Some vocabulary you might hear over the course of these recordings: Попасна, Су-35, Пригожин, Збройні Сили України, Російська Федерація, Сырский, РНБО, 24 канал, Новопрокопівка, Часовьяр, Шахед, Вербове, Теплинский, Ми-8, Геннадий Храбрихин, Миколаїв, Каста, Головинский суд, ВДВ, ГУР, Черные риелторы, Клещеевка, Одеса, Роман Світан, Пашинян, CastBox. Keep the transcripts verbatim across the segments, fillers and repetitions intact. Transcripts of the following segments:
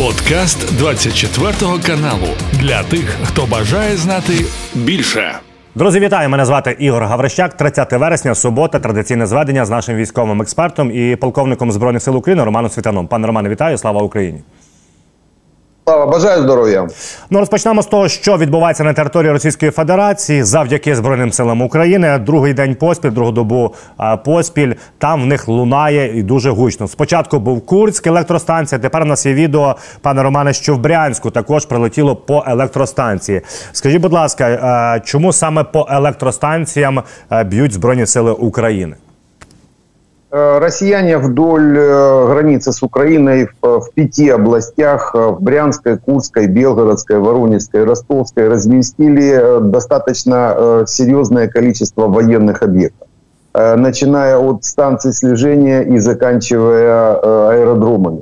Подкаст двадцять четвертого каналу для тих, хто бажає знати більше. Друзі, вітаю! Мене звати Ігор Гаврищак. тридцяте вересня, субота, традиційне зведення з нашим військовим експертом і полковником Збройних Сил України Романом Світаном. Пане Романе, вітаю! Слава Україні! Слава! Бажаю здоров'я! Ну, розпочнемо з того, що відбувається на території Російської Федерації завдяки Збройним силам України. Другий день поспіль, другу добу поспіль, там в них лунає і дуже гучно. Спочатку був Курськ, електростанція, тепер у нас є відео, пане Романе, що в Брянську також прилетіло по електростанції. Скажіть, будь ласка, чому саме по електростанціям б'ють Збройні сили України? Россияне вдоль границы с Украиной в, в пяти областях, в Брянской, Курской, Белгородской, Воронежской, Ростовской, разместили достаточно серьезное количество военных объектов, начиная от станций слежения и заканчивая аэродромами.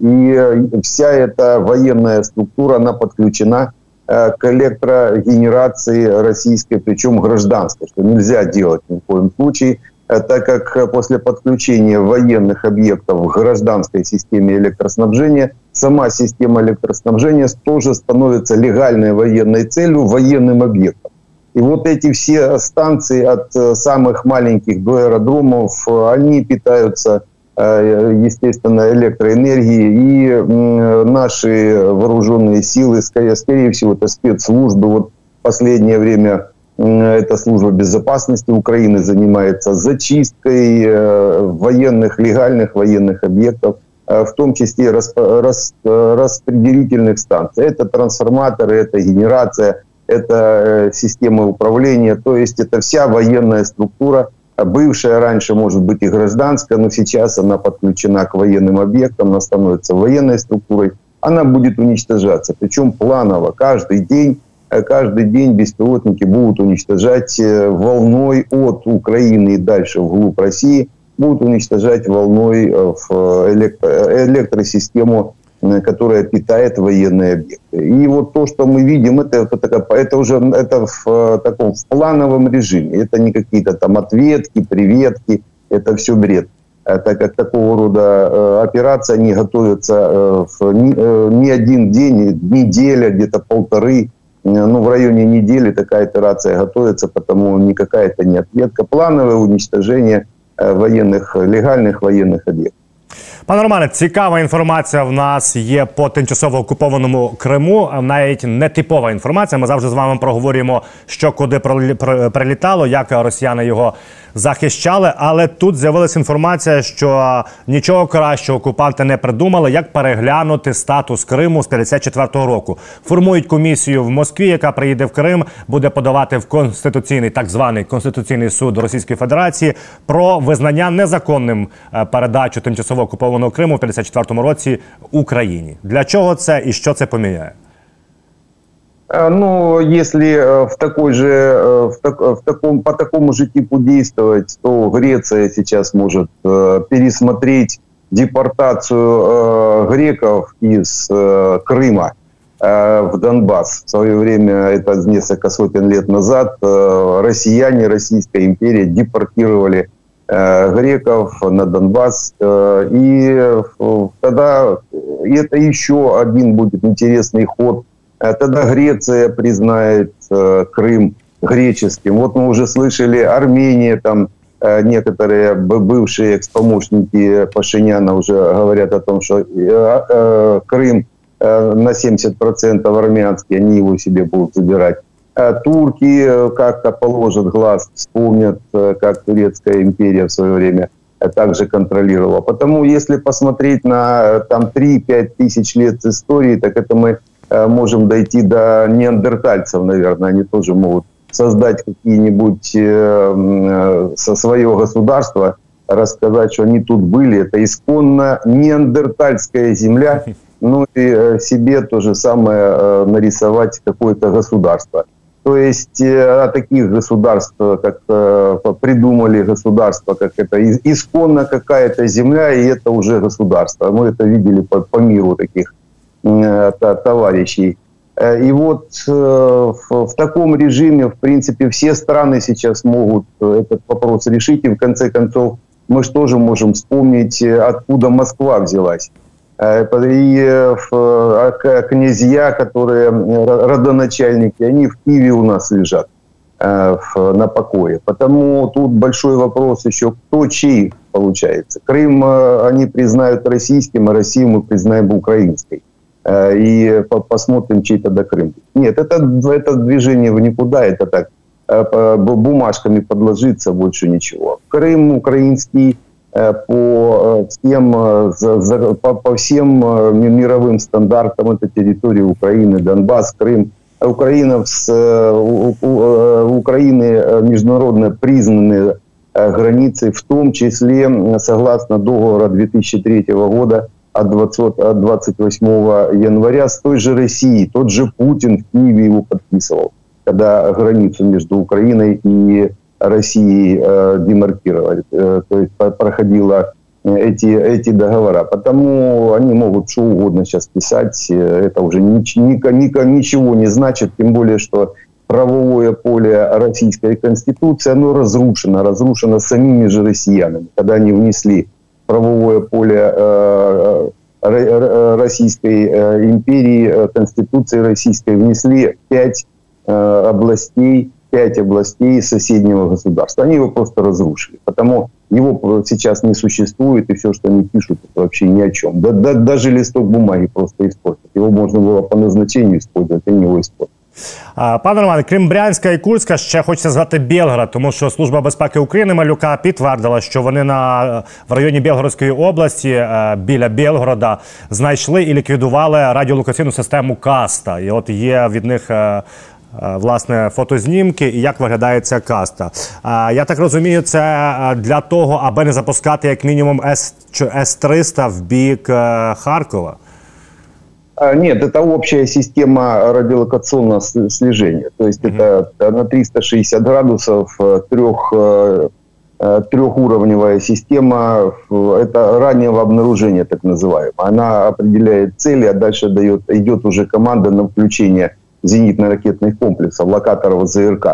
И вся эта военная структура, она подключена к электрогенерации российской, причем гражданской, что нельзя делать ни в коем случае, так как после подключения военных объектов к гражданской системе электроснабжения, сама система электроснабжения тоже становится легальной военной целью, военным объектом. И вот эти все станции от самых маленьких до аэродромов, они питаются, естественно, электроэнергией. И наши вооруженные силы, скорее, скорее всего, это спецслужбы, вот в последнее время... Эта служба безопасности Украины занимается зачисткой военных, легальных военных объектов, в том числе расп... рас... распределительных станций. Это трансформаторы, это генерация, это системы управления. То есть это вся военная структура, бывшая раньше, может быть, и гражданская, но сейчас она подключена к военным объектам, она становится военной структурой. Она будет уничтожаться, причем планово, каждый день. Каждый день беспилотники будут уничтожать волной от Украины и дальше вглубь России, будут уничтожать волной в электро- электросистему, которая питает военные объекты. И вот то, что мы видим, это, это, это уже это в таком в плановом режиме. Это не какие-то там ответки, приветки, это все бред. Так как такого рода операции, они готовятся в не один день, неделя, где-то полторы. Ну, в районе недели такая операция готовится, потому никакая это не ответка. Плановое уничтожение военных, легальных военных объектов. Пане Романе, цікава інформація в нас є по тимчасово окупованому Криму, навіть нетипова інформація. Ми завжди з вами проговорюємо, що куди прилітало, як росіяни його захищали, але тут з'явилася інформація, що нічого кращого окупанти не придумали, як переглянути статус Криму з п'ятдесят четвертого року. Формують комісію в Москві, яка приїде в Крим, буде подавати в Конституційний, так званий Конституційний суд Російської Федерації про визнання незаконним передачу тимчасово окупованого Криму в п'ятдесят четвертому році Україні. Для чого це і що це поміняє? Ну, если в такой же, в так, в таком, по такому же типу действовать, то Греция сейчас может пересмотреть депортацию греков из Крыма в Донбасс. В свое время, это несколько сотен лет назад, россияне, Российская империя депортировали греков на Донбасс. И тогда это еще один будет интересный ход. Тогда Греция признает э, Крым греческим. Вот мы уже слышали, Армения, там э, некоторые бывшие экс-помощники Пашиняна уже говорят о том, что э, э, Крым э, на семьдесят процентов армянский, они его себе будут забирать. А турки как-то положат глаз, вспомнят, как Турецкая империя в свое время также контролировала. Потому если посмотреть на там, три-пять тысяч лет истории, так это мы... можем дойти до неандертальцев, наверное, они тоже могут создать какие-нибудь э, со своего государства, рассказать, что они тут были. Это исконно неандертальская земля, ну и себе то же самое э, нарисовать какое-то государство. То есть э, о таких государствах, как э, придумали государство, как это исконно какая-то земля, и это уже государство. Мы это видели по, по миру таких товарищей. И вот в таком режиме, в принципе, все страны сейчас могут этот вопрос решить. И в конце концов, мы же тоже можем вспомнить, откуда Москва взялась. И князья, которые родоначальники, они в Киеве у нас лежат на покое. Потому тут большой вопрос еще, кто чей получается. Крым они признают российским, а Россию мы признаем украинской. И посмотрим, чей тогда Крым. Нет, это, это движение в никуда, это так, бумажками подложиться, больше ничего. Крым украинский по всем, по всем мировым стандартам, это территория Украины, Донбасс, Крым. Украина, у, у Украины международно признаны границы, в том числе согласно договору две тысячи третьего года от двадцать восьмого января с той же Россией. Тот же Путин в Киеве его подписывал, когда границу между Украиной и России э, демаркировать, э, то есть проходила эти, эти договора. Потому они могут что угодно сейчас писать, это уже ни, ни, ничего не значит, тем более, что правовое поле российской конституции, оно разрушено, разрушено самими же россиянами, когда они внесли правовое поле э, Российской э, империи, Конституции Российской, внесли пять э, областей, пять областей соседнего государства. Они его просто разрушили. Потому его сейчас не существует, и все, что они пишут, это вообще ни о чем. Да, да, даже листок бумаги просто использовать. Его можно было по назначению использовать, а не его использовать. Пане Романе, крім Брянська і Курська, ще хочеться згадати Білгород, тому що Служба безпеки України Малюка підтвердила, що вони на, в районі Білгородської області, біля Білгорода, знайшли і ліквідували радіолокаційну систему Каста. І от є від них... власне, фотознімки і як виглядає ця Каста. Я так розумію, це для того, аби не запускати як мінімум С триста в бік Харкова? Ні, це общая система радіолокаційного слеження. Тобто mm-hmm. це на триста шестьдесят градусів трьох, трехуровневая система. Это раннего обнаружения, так называемое. Она определяет цели, а дальше дает, идет уже команда на включение зенитно-ракетных комплексов, локаторов ЗРК.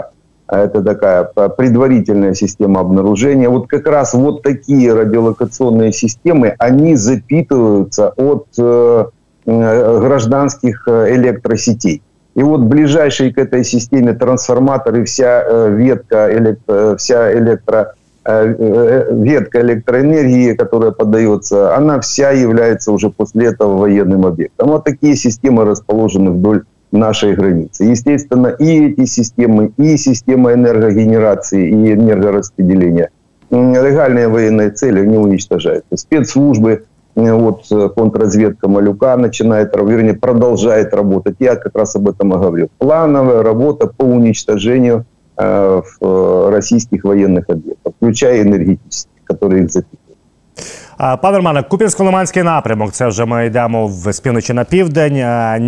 Это такая предварительная система обнаружения. Вот как раз вот такие радиолокационные системы, они запитываются от э, гражданских электросетей. И вот ближайший к этой системе трансформатор и вся э, ветка, электро, вся электро, э, ветка электроэнергии, которая поддается, она вся является уже после этого военным объектом. Вот такие системы расположены вдоль нашей границы. Естественно, и эти системы, и система энергогенерации, и энергораспределения. Легальные военные цели не уничтожаются. Спецслужбы, вот контрразведка Малюка начинает, вернее, продолжает работать. Я как раз об этом и говорю. Плановая работа по уничтожению э, российских военных объектов, включая энергетических, которые их запитывают. Пане Романе, Куп'янсько-Лиманський напрямок, це вже ми йдемо з півночі на південь,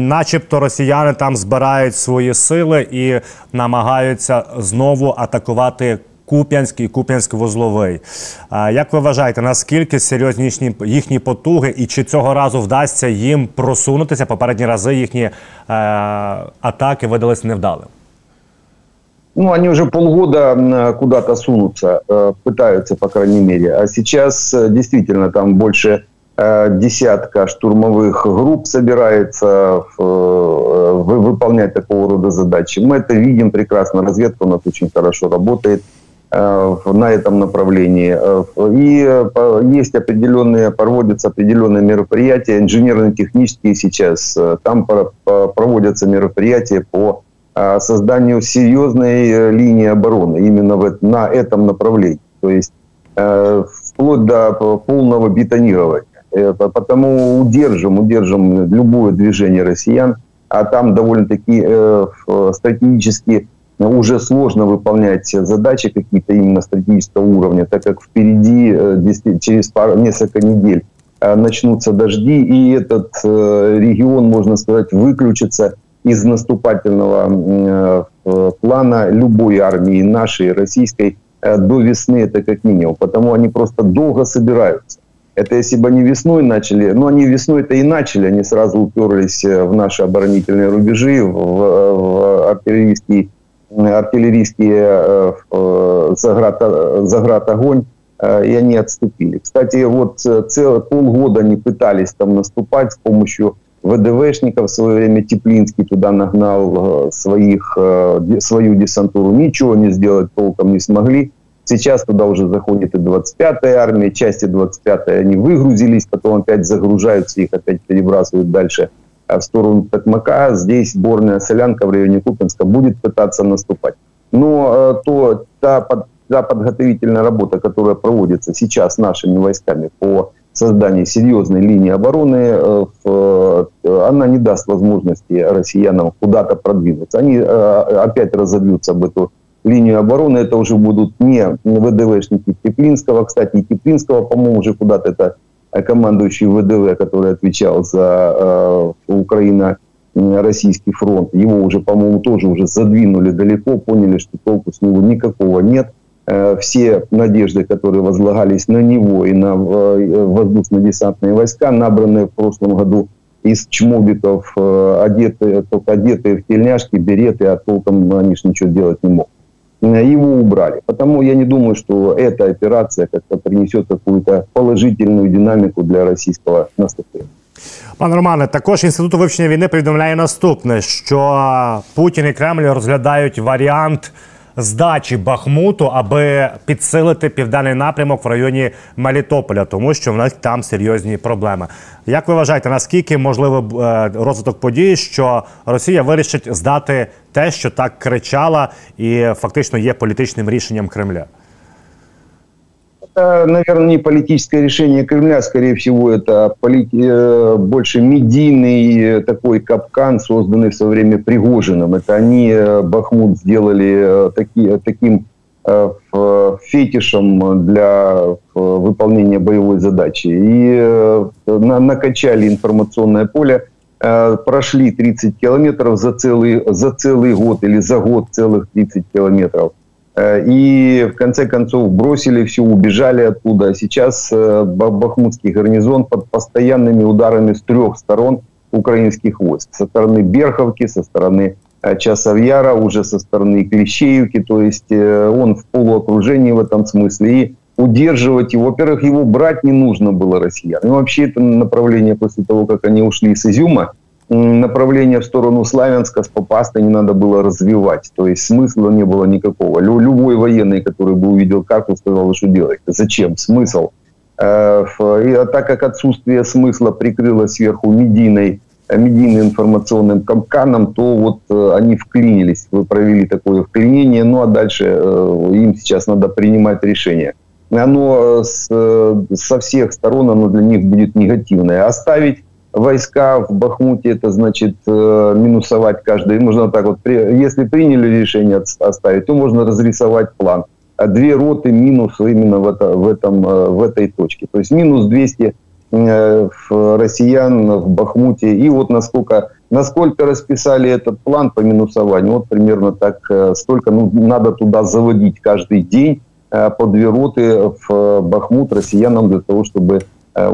начебто росіяни там збирають свої сили і намагаються знову атакувати Куп'янськ і Куп'янськ-Вузловий. Як ви вважаєте, наскільки серйозні їхні потуги і чи цього разу вдасться їм просунутися? Попередні рази їхні е, атаки видались невдалими. Ну, они уже полгода куда-то сунутся, пытаются, по крайней мере. А сейчас действительно там больше десятка штурмовых групп собирается выполнять такого рода задачи. Мы это видим прекрасно, разведка у нас очень хорошо работает на этом направлении. И есть определенные, проводятся определенные мероприятия, инженерно-технические сейчас. Там проводятся мероприятия по созданию серьезной линии обороны именно в, на этом направлении. То есть э, вплоть до полного бетонирования. Э, потому удержим, удержим любое движение россиян. А там довольно-таки э, стратегически уже сложно выполнять задачи какие-то именно стратегического уровня, так как впереди э, через пару, несколько недель э, начнутся дожди, и этот э, регион, можно сказать, выключится из наступательного э, плана любой армии, нашей, российской, э, до весны это как минимум. Потому они просто долго собираются. Это если бы они весной начали, но они весной-то и начали, они сразу уперлись в наши оборонительные рубежи, в, в артиллерийские, артиллерийские э, заград, заградогонь. и они отступили. Кстати, вот целые полгода они пытались там наступать с помощью ВДВшников. В свое время Теплинский туда нагнал своих, свою десантуру. Ничего не сделать толком не смогли. Сейчас туда уже заходит и двадцать пятая армия, части двадцать пятой они выгрузились, потом опять загружаются, их опять перебрасывают дальше в сторону Токмака. Здесь сборная солянка в районе Куп'янска будет пытаться наступать. Но то, та, та подготовительная работа, которая проводится сейчас нашими войсками по созданию серьезной линии обороны, она не даст возможности россиянам куда-то продвинуться. Они опять разобьются об эту линию обороны, это уже будут не ВДВшники Теплинского. Кстати, Теплинского, по-моему, уже куда-то это командующий ВДВ, который отвечал за э, Украино-Российский фронт. Его уже, по-моему, тоже уже задвинули далеко, поняли, что толку с него никакого нет. Э, все надежды, которые возлагались на него и на э, воздушно-десантные войска, набранные в прошлом году из чмобиков, э, одетые, только одетые в тельняшки, береты, а толком они же ничего делать не могут. Его убрали. Потому я не думаю, что эта операция как-то принесет какую-то положительную динамику для российского наступления. Пане Романе, також Інститут вивчення війни повідомляє наступне, що Путін і Кремль розглядають варіант здачі Бахмуту, аби підсилити південний напрямок в районі Мелітополя, тому що в них там серйозні проблеми. Як ви вважаєте, наскільки можливий розвиток подій, що Росія вирішить здати те, що так кричала і фактично є політичним рішенням Кремля? Это, наверное, не политическое решение Кремля, скорее всего, это полит... больше медийный такой капкан, созданный в свое время Пригожиным. Это они Бахмут сделали таки... таким фетишем для выполнения боевой задачи. И накачали информационное поле, прошли тридцать километров за целый, за целый год или за год целых тридцать километров. И в конце концов бросили все, убежали оттуда. Сейчас Бахмутский гарнизон под постоянными ударами с трех сторон украинских войск. Со стороны Берховки, со стороны Часовьяра, уже со стороны Клещеевки. То есть он в полуокружении в этом смысле. И удерживать его, во-первых, его брать не нужно было россиянам. Вообще это направление после того, как они ушли с Изюма, направление в сторону Славянска с Попасной не надо было развивать. То есть смысла не было никакого. Любой военный, который бы увидел карту, сказал, что делать. Зачем? Смысл? И так как отсутствие смысла прикрылось сверху медийной, медийным информационным капканом, то вот они вклинились. Вы провели такое вклинение. Ну а дальше им сейчас надо принимать решение. Оно со всех сторон, оно для них будет негативное. Оставить войска в Бахмуте, это значит э, минусовать каждый. Можно так вот, при, если приняли решение оставить, то можно разрисовать план. А две роты минус именно в, это, в, этом, э, в этой точке. То есть минус двести э, россиян в Бахмуте. И вот насколько, насколько расписали этот план по минусованию, вот примерно так э, столько ну, надо туда заводить каждый день э, по две роты в э, Бахмут россиянам для того, чтобы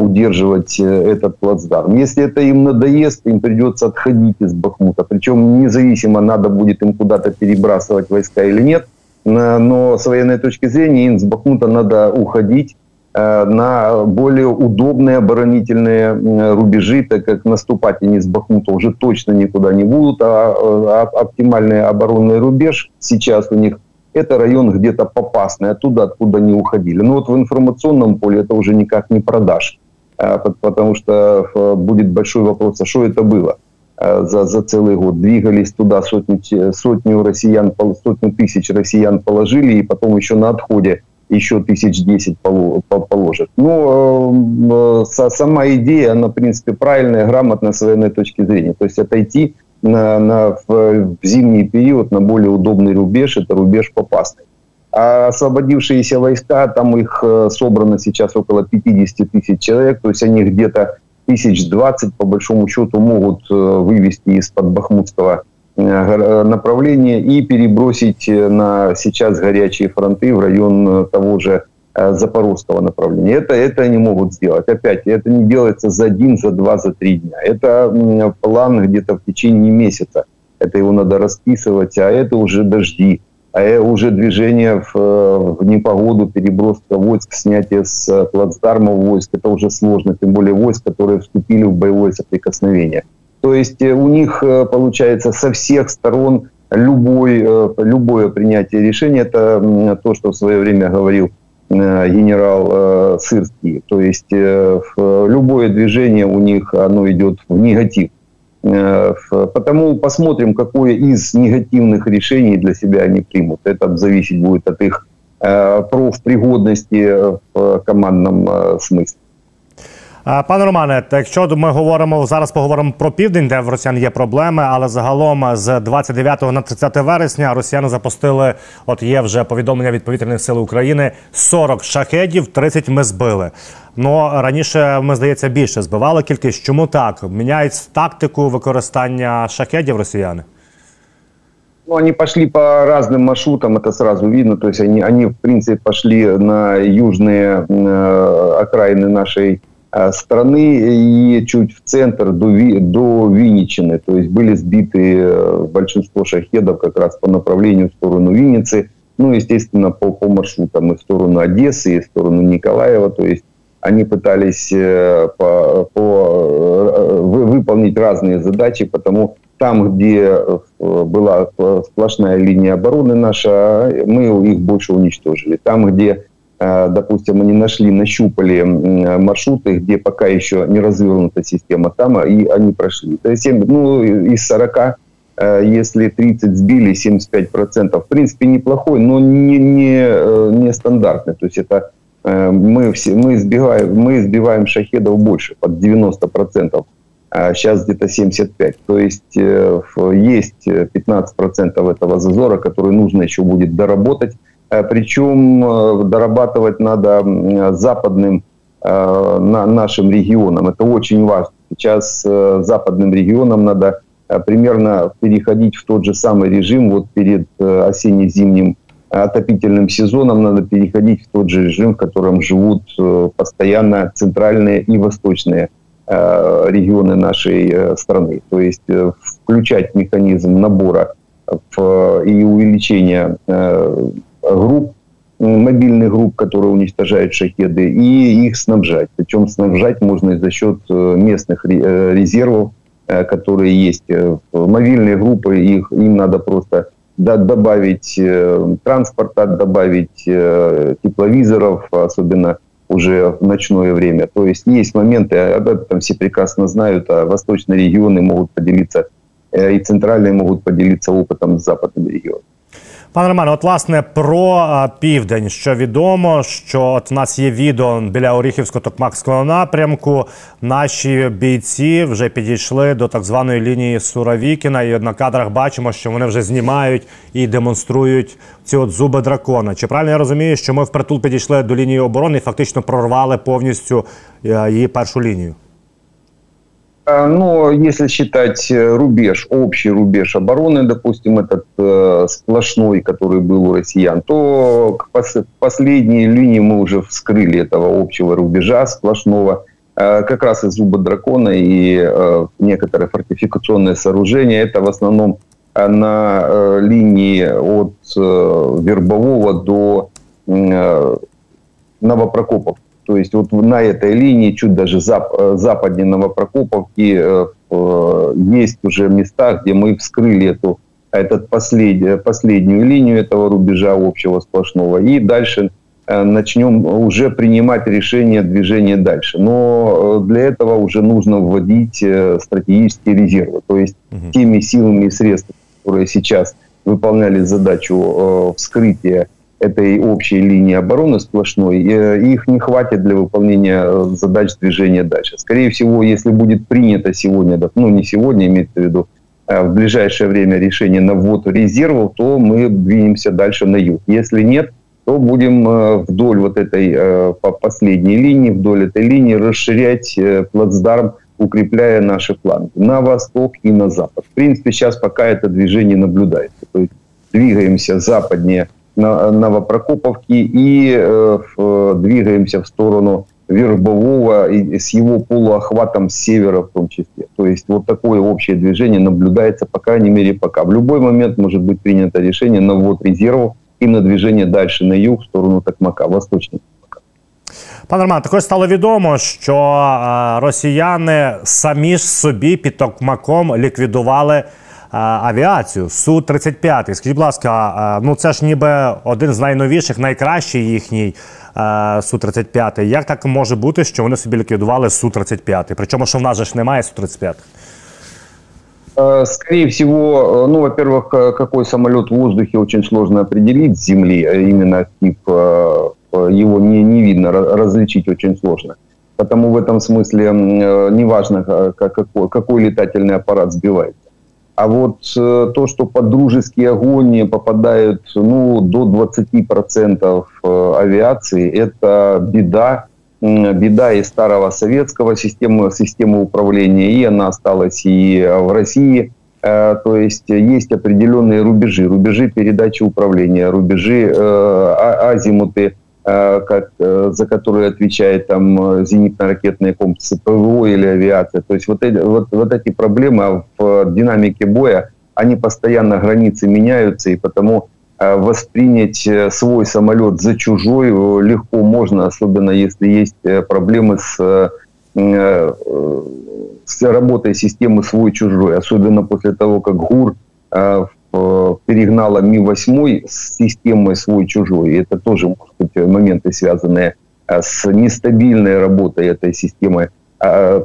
удерживать этот плацдарм. Если это им надоест, им придется отходить из Бахмута. Причем независимо, надо будет им куда-то перебрасывать войска или нет. Но с военной точки зрения им с Бахмута надо уходить на более удобные оборонительные рубежи, так как наступать они с Бахмута уже точно никуда не будут. А оптимальный оборонный рубеж сейчас у них это район где-то Попасный, оттуда, откуда они уходили. Но вот в информационном поле это уже никак не продашь, потому что будет большой вопрос, а что это было за, за целый год. Двигались туда, сотни, сотню, россиян, сотню тысяч россиян положили, и потом еще на отходе еще тысяч десять положат. Но сама идея, она, в принципе, правильная, грамотная с военной точки зрения. То есть отойти На, на, в, в зимний период на более удобный рубеж, это рубеж Попасный. А освободившиеся войска, там их э, собрано сейчас около пятидесяти тысяч человек, то есть они где-то тысяч двадцать по большому счету могут э, вывести из-под Бахмутского э, направления и перебросить на сейчас горячие фронты в район э, того же э, Запорожского направления. Это, это они могут сделать. Опять, это не делается за один, за два, за три дня. Это э, план где-то в течение месяца. Это его надо расписывать, а это уже дожди, а уже движение в, в непогоду, переброска войск, снятие с плацдармов войск, это уже сложно, тем более войск, которые вступили в боевое соприкосновение. То есть у них получается со всех сторон любой, любое принятие решения, это то, что в свое время говорил генерал Сырский, то есть любое движение у них, оно идет в негатив. Потому посмотрим, какое из негативных решений для себя они примут. Это зависеть будет от их профпригодности в командном смысле. Пане Романе, якщо ми говоримо, зараз поговоримо про південь, де в росіян є проблеми, але загалом з двадцять дев'ятого на тридцяте вересня росіяни запустили, от є вже повідомлення від Повітряних сил України, сорок шахедів, тридцять ми збили. Ну, раніше, ми, здається, більше збивали кількість. Чому так? Міняють тактику використання шахедів росіяни? Ну, они пошли по разным маршрутам, это сразу видно. То есть они, они в принципе, пошли на южные э, окраины нашей страны и чуть в центр до, Ви, до Винничины. То есть были сбиты большинство шахедов как раз по направлению в сторону Винницы. Ну, естественно, по, по маршрутам и в сторону Одессы, и в сторону Николаева. То есть они пытались по, по, вы, выполнить разные задачи, потому там, где была сплошная линия обороны наша, мы их больше уничтожили. Там, где допустим, они нашли, нащупали маршруты, где пока еще не развернута система там, и они прошли. То есть, ну, из сорока, если тридцать сбили, семьдесят пять процентов, в принципе, неплохой, но не, не, не стандартный. То есть, это мы, все, мы, сбиваем, мы сбиваем шахедов больше, под девяносто процентов, а сейчас где-то семьдесят пять процентов. То есть, есть пятнадцать процентов этого зазора, который нужно еще будет доработать. Причем дорабатывать надо западным нашим регионам. Это очень важно. Сейчас западным регионам надо примерно переходить в тот же самый режим. Вот перед осенне-зимним отопительным сезоном надо переходить в тот же режим, в котором живут постоянно центральные и восточные регионы нашей страны. То есть включать механизм набора и увеличения групп, мобильных групп, которые уничтожают шахеды, и их снабжать. Причем снабжать можно и за счет местных резервов, которые есть. Мобильные группы, их, им надо просто добавить транспорта, добавить тепловизоров, особенно уже в ночное время. То есть есть моменты, об этом все прекрасно знают, а восточные регионы могут поделиться, и центральные могут поделиться опытом с западными регионами. Пане Романе, от власне про південь, що відомо, що от в нас є відео біля Оріхівсько-Токмакського напрямку. Наші бійці вже підійшли до так званої лінії Суровікіна, і на кадрах бачимо, що вони вже знімають і демонструють ці от зуби дракона. Чи правильно я розумію, що ми впритул підійшли до лінії оборони і фактично прорвали повністю її першу лінію? Но если считать рубеж, общий рубеж обороны, допустим, этот э, сплошной, который был у россиян, то к пос последней линии мы уже вскрыли этого общего рубежа сплошного, э, как раз из зуба дракона и э, некоторые фортификационные сооружения. Это в основном на э, линии от э, Вербового до э, Новопрокопов. То есть вот на этой линии, чуть даже зап, западнее Новопрокоповки, э, есть уже места, где мы вскрыли эту этот послед, последнюю линию этого рубежа общего сплошного. И дальше э, начнем уже принимать решение движения дальше. Но для этого уже нужно вводить э, стратегические резервы. То есть угу. теми силами и средствами, которые сейчас выполняли задачу э, вскрытия этой общей линии обороны сплошной, их не хватит для выполнения задач движения дальше. Скорее всего, если будет принято сегодня, ну не сегодня, имеется в виду, в ближайшее время решение на ввод резервов, то мы двинемся дальше на юг. Если нет, то будем вдоль вот этой по последней линии, вдоль этой линии расширять плацдарм, укрепляя наши фланги на восток и на запад. В принципе, сейчас пока это движение наблюдается. То есть двигаемся западнее Новопрокоповки и э, двигаемся в сторону Вербового и с его полуохватом с севера в том числе. То есть вот такое общее движение наблюдается, по крайней мере, пока. В любой момент может быть принято решение на ввод резервов и на движение дальше на юг в сторону Токмака, восточного. Пане Роман, також стало відомо, що росіяни самі ж собі під Токмаком ліквідували авіацію Су тридцять п'ять. Скажіть, будь ласка, ну це ж ніби один з найновіших, найкращий їхній Су тридцять п'ять. Як так може бути, що вони собі ліквідували Су тридцять п'ять? Причому, що в нас же ж немає Су тридцять п'ять. Скорее всего, ну, во-первых, какой самолет в воздухе очень сложно определить с земли, именно тип, его не, не видно, различить очень сложно. Потому в этом смысле неважно, какой, какой летательный аппарат сбивается. А вот то, что под дружеский огонь попадают ну, до двадцати процентов авиации, это беда. Беда из старого советского системы, системы управления, и она осталась и в России. То есть есть определенные рубежи, рубежи передачи управления, рубежи азимуты, как, за которые отвечает там зенитно-ракетные комплексы, ПВО или авиация. То есть вот эти, вот, вот эти проблемы в динамике боя, они постоянно, границы меняются, и потому воспринять свой самолет за чужой легко можно, особенно если есть проблемы с, с работой системы свой-чужой. Особенно после того, как ГУР перегнала Ми восемь с системой свой-чужой. Это тоже, может быть, моменты, связанные с нестабильной работой этой системы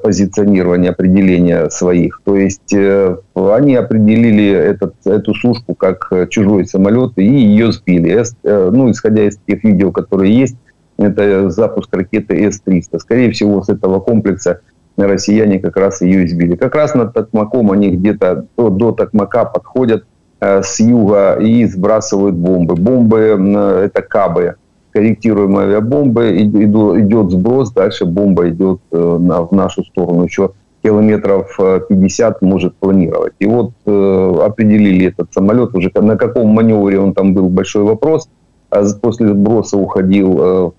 позиционирования, определения своих. То есть э, они определили этот, эту сушку как чужой самолет и ее сбили. С, э, ну, исходя из тех видео, которые есть, это запуск ракеты С триста. Скорее всего, с этого комплекса россияне как раз ее сбили. Как раз над Токмаком они где-то до, до Токмака подходят э, с юга и сбрасывают бомбы. Бомбы э, – это кабы. Корректируемые авиабомбы, идет сброс, дальше бомба идет в нашу сторону, еще километров пятьдесят может планировать. И вот определили этот самолет, уже на каком маневре он там был, большой вопрос. После сброса уходил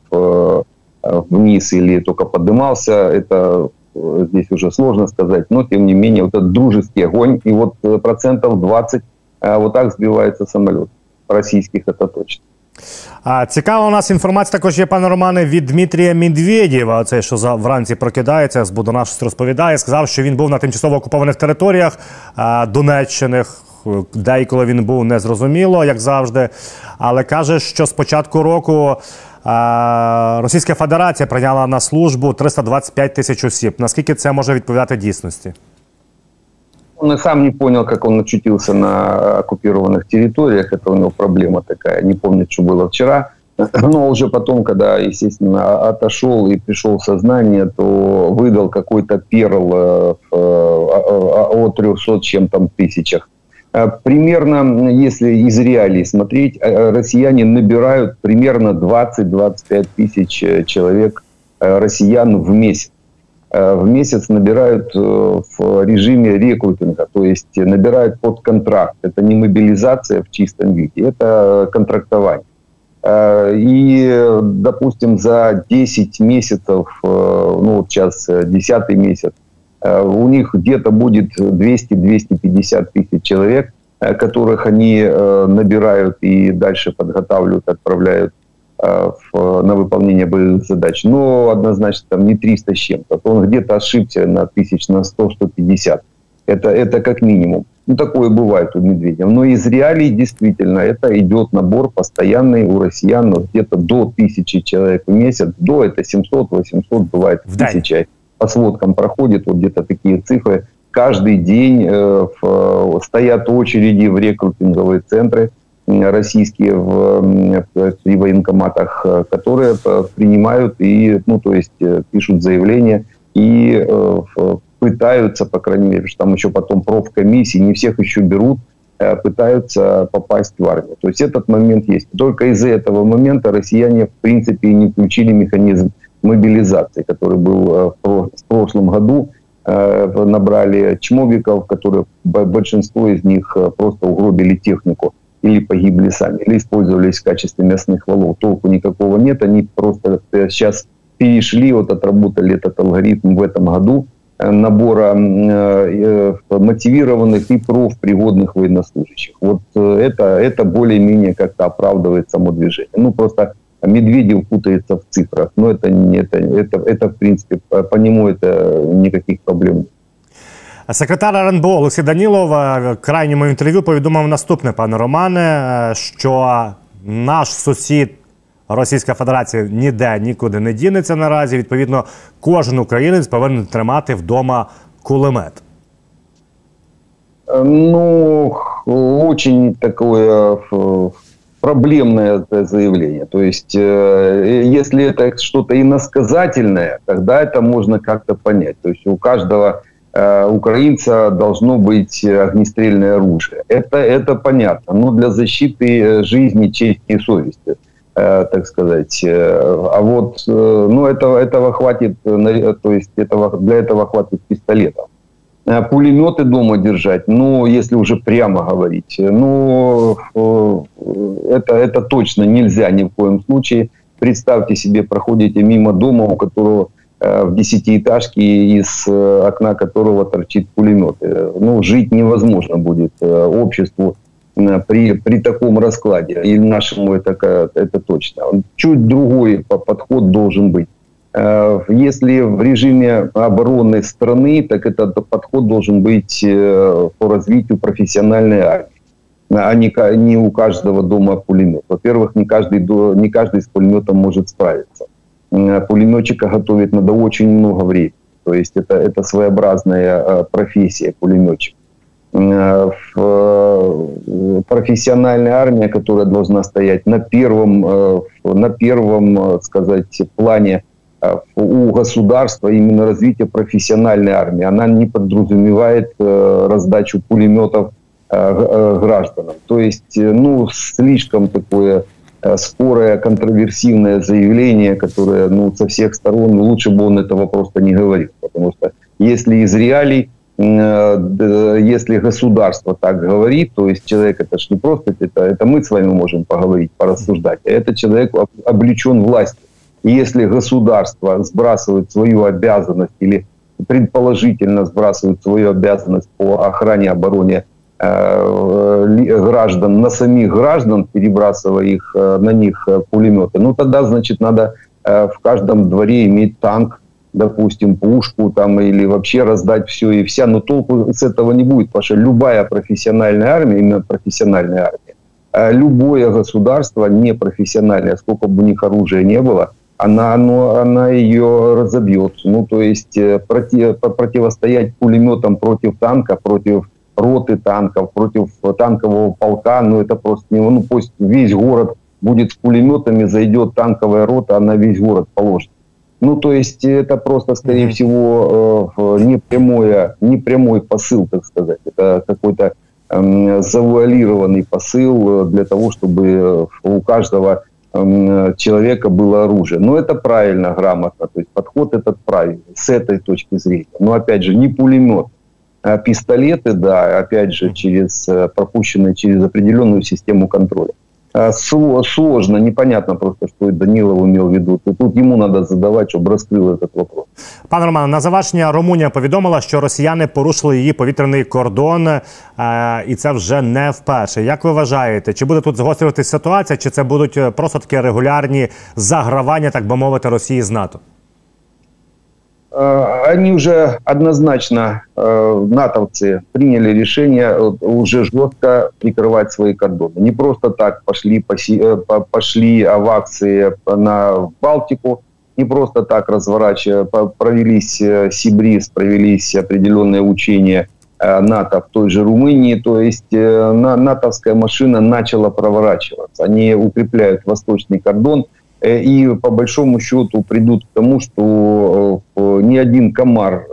вниз или только поднимался, это здесь уже сложно сказать, но тем не менее вот этот дружеский огонь, и вот процентов двадцать вот так сбивается самолет, российских это точно. Цікава у нас інформація також є, пане Романе, від Дмитрія Медведєва, цей, що вранці прокидається, з Будуна щось розповідає, сказав, що він був на тимчасово окупованих територіях Донеччини, де і коли він був, незрозуміло, як завжди, але каже, що з початку року Російська Федерація прийняла на службу триста двадцять п'ять тисяч осіб. Наскільки це може відповідати дійсності? Он и сам не понял, как он очутился на оккупированных территориях. Это у него проблема такая. Не помнит, что было вчера. Но уже потом, когда, естественно, отошел и пришел в сознание, то выдал какой-то перл о трёхсот чем-то тысячах. Примерно, если из реалий смотреть, россияне набирают примерно двадцать-двадцать пять тысяч человек, россиян в месяц. В месяц набирают в режиме рекрутинга, то есть набирают под контракт. Это не мобилизация в чистом виде, это контрактование. И, допустим, за десять месяцев, ну вот сейчас десятый месяц, у них где-то будет двести-двести пятьдесят тысяч человек, которых они набирают и дальше подготавливают, отправляют В, на выполнение боевых задач, но однозначно там не триста с чем-то, он где-то ошибся на тысяч, на сто-сто пятьдесят, это, это как минимум, ну такое бывает у Медведева, но из реалий действительно это идет набор постоянный у россиян, ну, где-то до тысячи человек в месяц, до это семьсот-восемьсот, бывает тысяча, по сводкам проходит вот где-то такие цифры, каждый день э, в, стоят очереди в рекрутинговые центры, российские в, в военкоматах, которые принимают и, ну, то есть пишут заявления и э, пытаются, по крайней мере, что там еще потом профкомиссии, не всех еще берут, э, пытаются попасть в армию. То есть этот момент есть. Только из-за этого момента россияне, в принципе, и не включили механизм мобилизации, который был в прошлом году. Э, набрали чмобиков, которые большинство из них просто угробили технику. Или погибли сами, или использовались в качестве мясных валов. Толку никакого нет, они просто сейчас перешли, вот отработали этот алгоритм в этом году набора э, мотивированных и профпригодных военнослужащих. Вот это, это более-менее как-то оправдывает само движение. Ну, просто Медведев путается в цифрах, но это, это, это, это в принципе, по нему это никаких проблем нет. Секретар РНБО Олексій Данілов в крайньому інтерв'ю повідомив наступне, пане Романе, що наш сусід Російська Федерація ніде, нікуди не дінеться наразі. Відповідно, кожен українець повинен тримати вдома кулемет. Ну, дуже таке проблемне заявлення. Тобто, якщо це щось іносказательне, тоді це можна якось зрозуміти. Тобто, у кожного украинца должно быть огнестрельное оружие. Это, это понятно, но для защиты жизни, чести и совести, так сказать. А вот, ну, этого, этого хватит, то есть этого, для этого хватит пистолетов. Пулеметы дома держать, ну, если уже прямо говорить, ну, это, это точно нельзя ни в коем случае. Представьте себе, проходите мимо дома, у которого в десятиэтажке, из окна которого торчит пулемет. Ну, жить невозможно будет обществу при, при таком раскладе. И нашему это, это точно. Чуть другой подход должен быть. Если в режиме обороны страны, так этот подход должен быть по развитию профессиональной армии. А не, не у каждого дома пулемет. Во-первых, не каждый, не каждый с пулеметом может справиться. Пулеметчика готовить надо очень много времени. То есть это, это своеобразная профессия пулеметчик. Профессиональная армия, которая должна стоять на первом, на первом, сказать, плане у государства, именно развитие профессиональной армии. Она не подразумевает раздачу пулеметов гражданам. То есть, ну, слишком такое скорое контроверсивное заявление, которое, ну, со всех сторон, лучше бы он этого просто не говорил. Потому что если из реалий, если государство так говорит, то есть человек, это же не просто, это, это мы с вами можем поговорить, порассуждать, а этот человек облечен властью. И если государство сбрасывает свою обязанность или предположительно сбрасывает свою обязанность по охране, обороне граждан, на самих граждан, перебрасывая их, на них пулеметы, ну тогда, значит, надо в каждом дворе иметь танк, допустим, пушку там, или вообще раздать все и вся, но толку с этого не будет, потому что любая профессиональная армия, именно профессиональная армия, любое государство непрофессиональное, сколько бы у них оружия не было, она, оно, она ее разобьет. Ну, то есть против, противостоять пулеметам против танка, против роты танков, против танкового полка, ну это просто, ну пусть весь город будет с пулеметами, зайдет танковая рота, она весь город положит. Ну то есть это просто, скорее всего, непрямое, непрямой посыл, так сказать, это какой-то завуалированный посыл для того, чтобы у каждого человека было оружие. Но это правильно, грамотно, то есть подход этот правильный, с этой точки зрения. Но опять же, не пулемет. Пистолеты, да, опять же, через, пропущенные через определенную систему контроля. Сложно, непонятно просто, что Данілов имел в виду. Тут ему надо задавать, щоб розкрили цей вопрос. Пане Романе, на завершення Румунія повідомила, що росіяни порушили її повітряний кордон, е і це вже не вперше. Як ви вважаєте, чи буде тут загострюватись ситуація, чи це будуть просто такі регулярні загравання, так би мовити, Росії з НАТО? Они уже однозначно, натовцы, приняли решение уже жестко прикрывать свои кордоны. Не просто так пошли, пошли в акции на Балтику, не просто так разворачивались, провелись Сибрис, провелись определенные учения НАТО в той же Румынии. То есть натовская машина начала проворачиваться. Они укрепляют восточный кордон. И по большому счету придут к тому, что ни один комар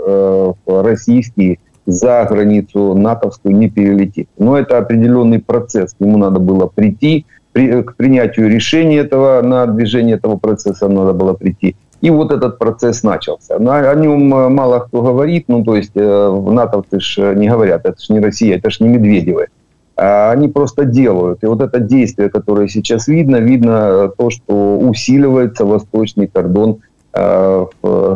российский за границу натовскую не перелетит. Но это определенный процесс, к нему надо было прийти, к принятию решения этого, на движение этого процесса надо было прийти. И вот этот процесс начался. О нем мало кто говорит, ну то есть натовцы ж не говорят, это ж не Россия, это ж не Медведевы. Они просто делают. И вот это действие, которое сейчас видно, видно то, что усиливается восточный кордон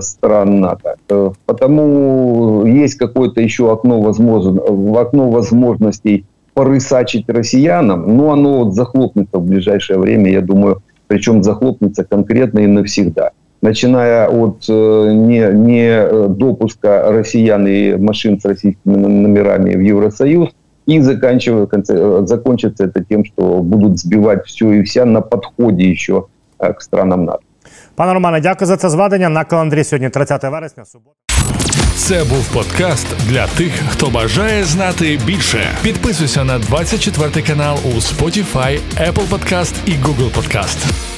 стран НАТО. Потому есть какое-то еще окно, возможно, окно возможностей порысачить россиянам, но оно вот захлопнется в ближайшее время, я думаю, причем захлопнется конкретно и навсегда. Начиная от э, не, не допуска россиян и машин с российскими номерами в Евросоюз, и заканчивая, конце, закончится это тем, что будут сбивать все и вся на подходе еще э, к странам НАТО. Пане Романе, дякую за це зведення. На календарі сьогодні тридцяте вересня, субота. Це був подкаст для тих, хто бажає знати більше. Підписуйся на двадцять четвертий канал у Spotify, Apple Podcast і Google Podcast.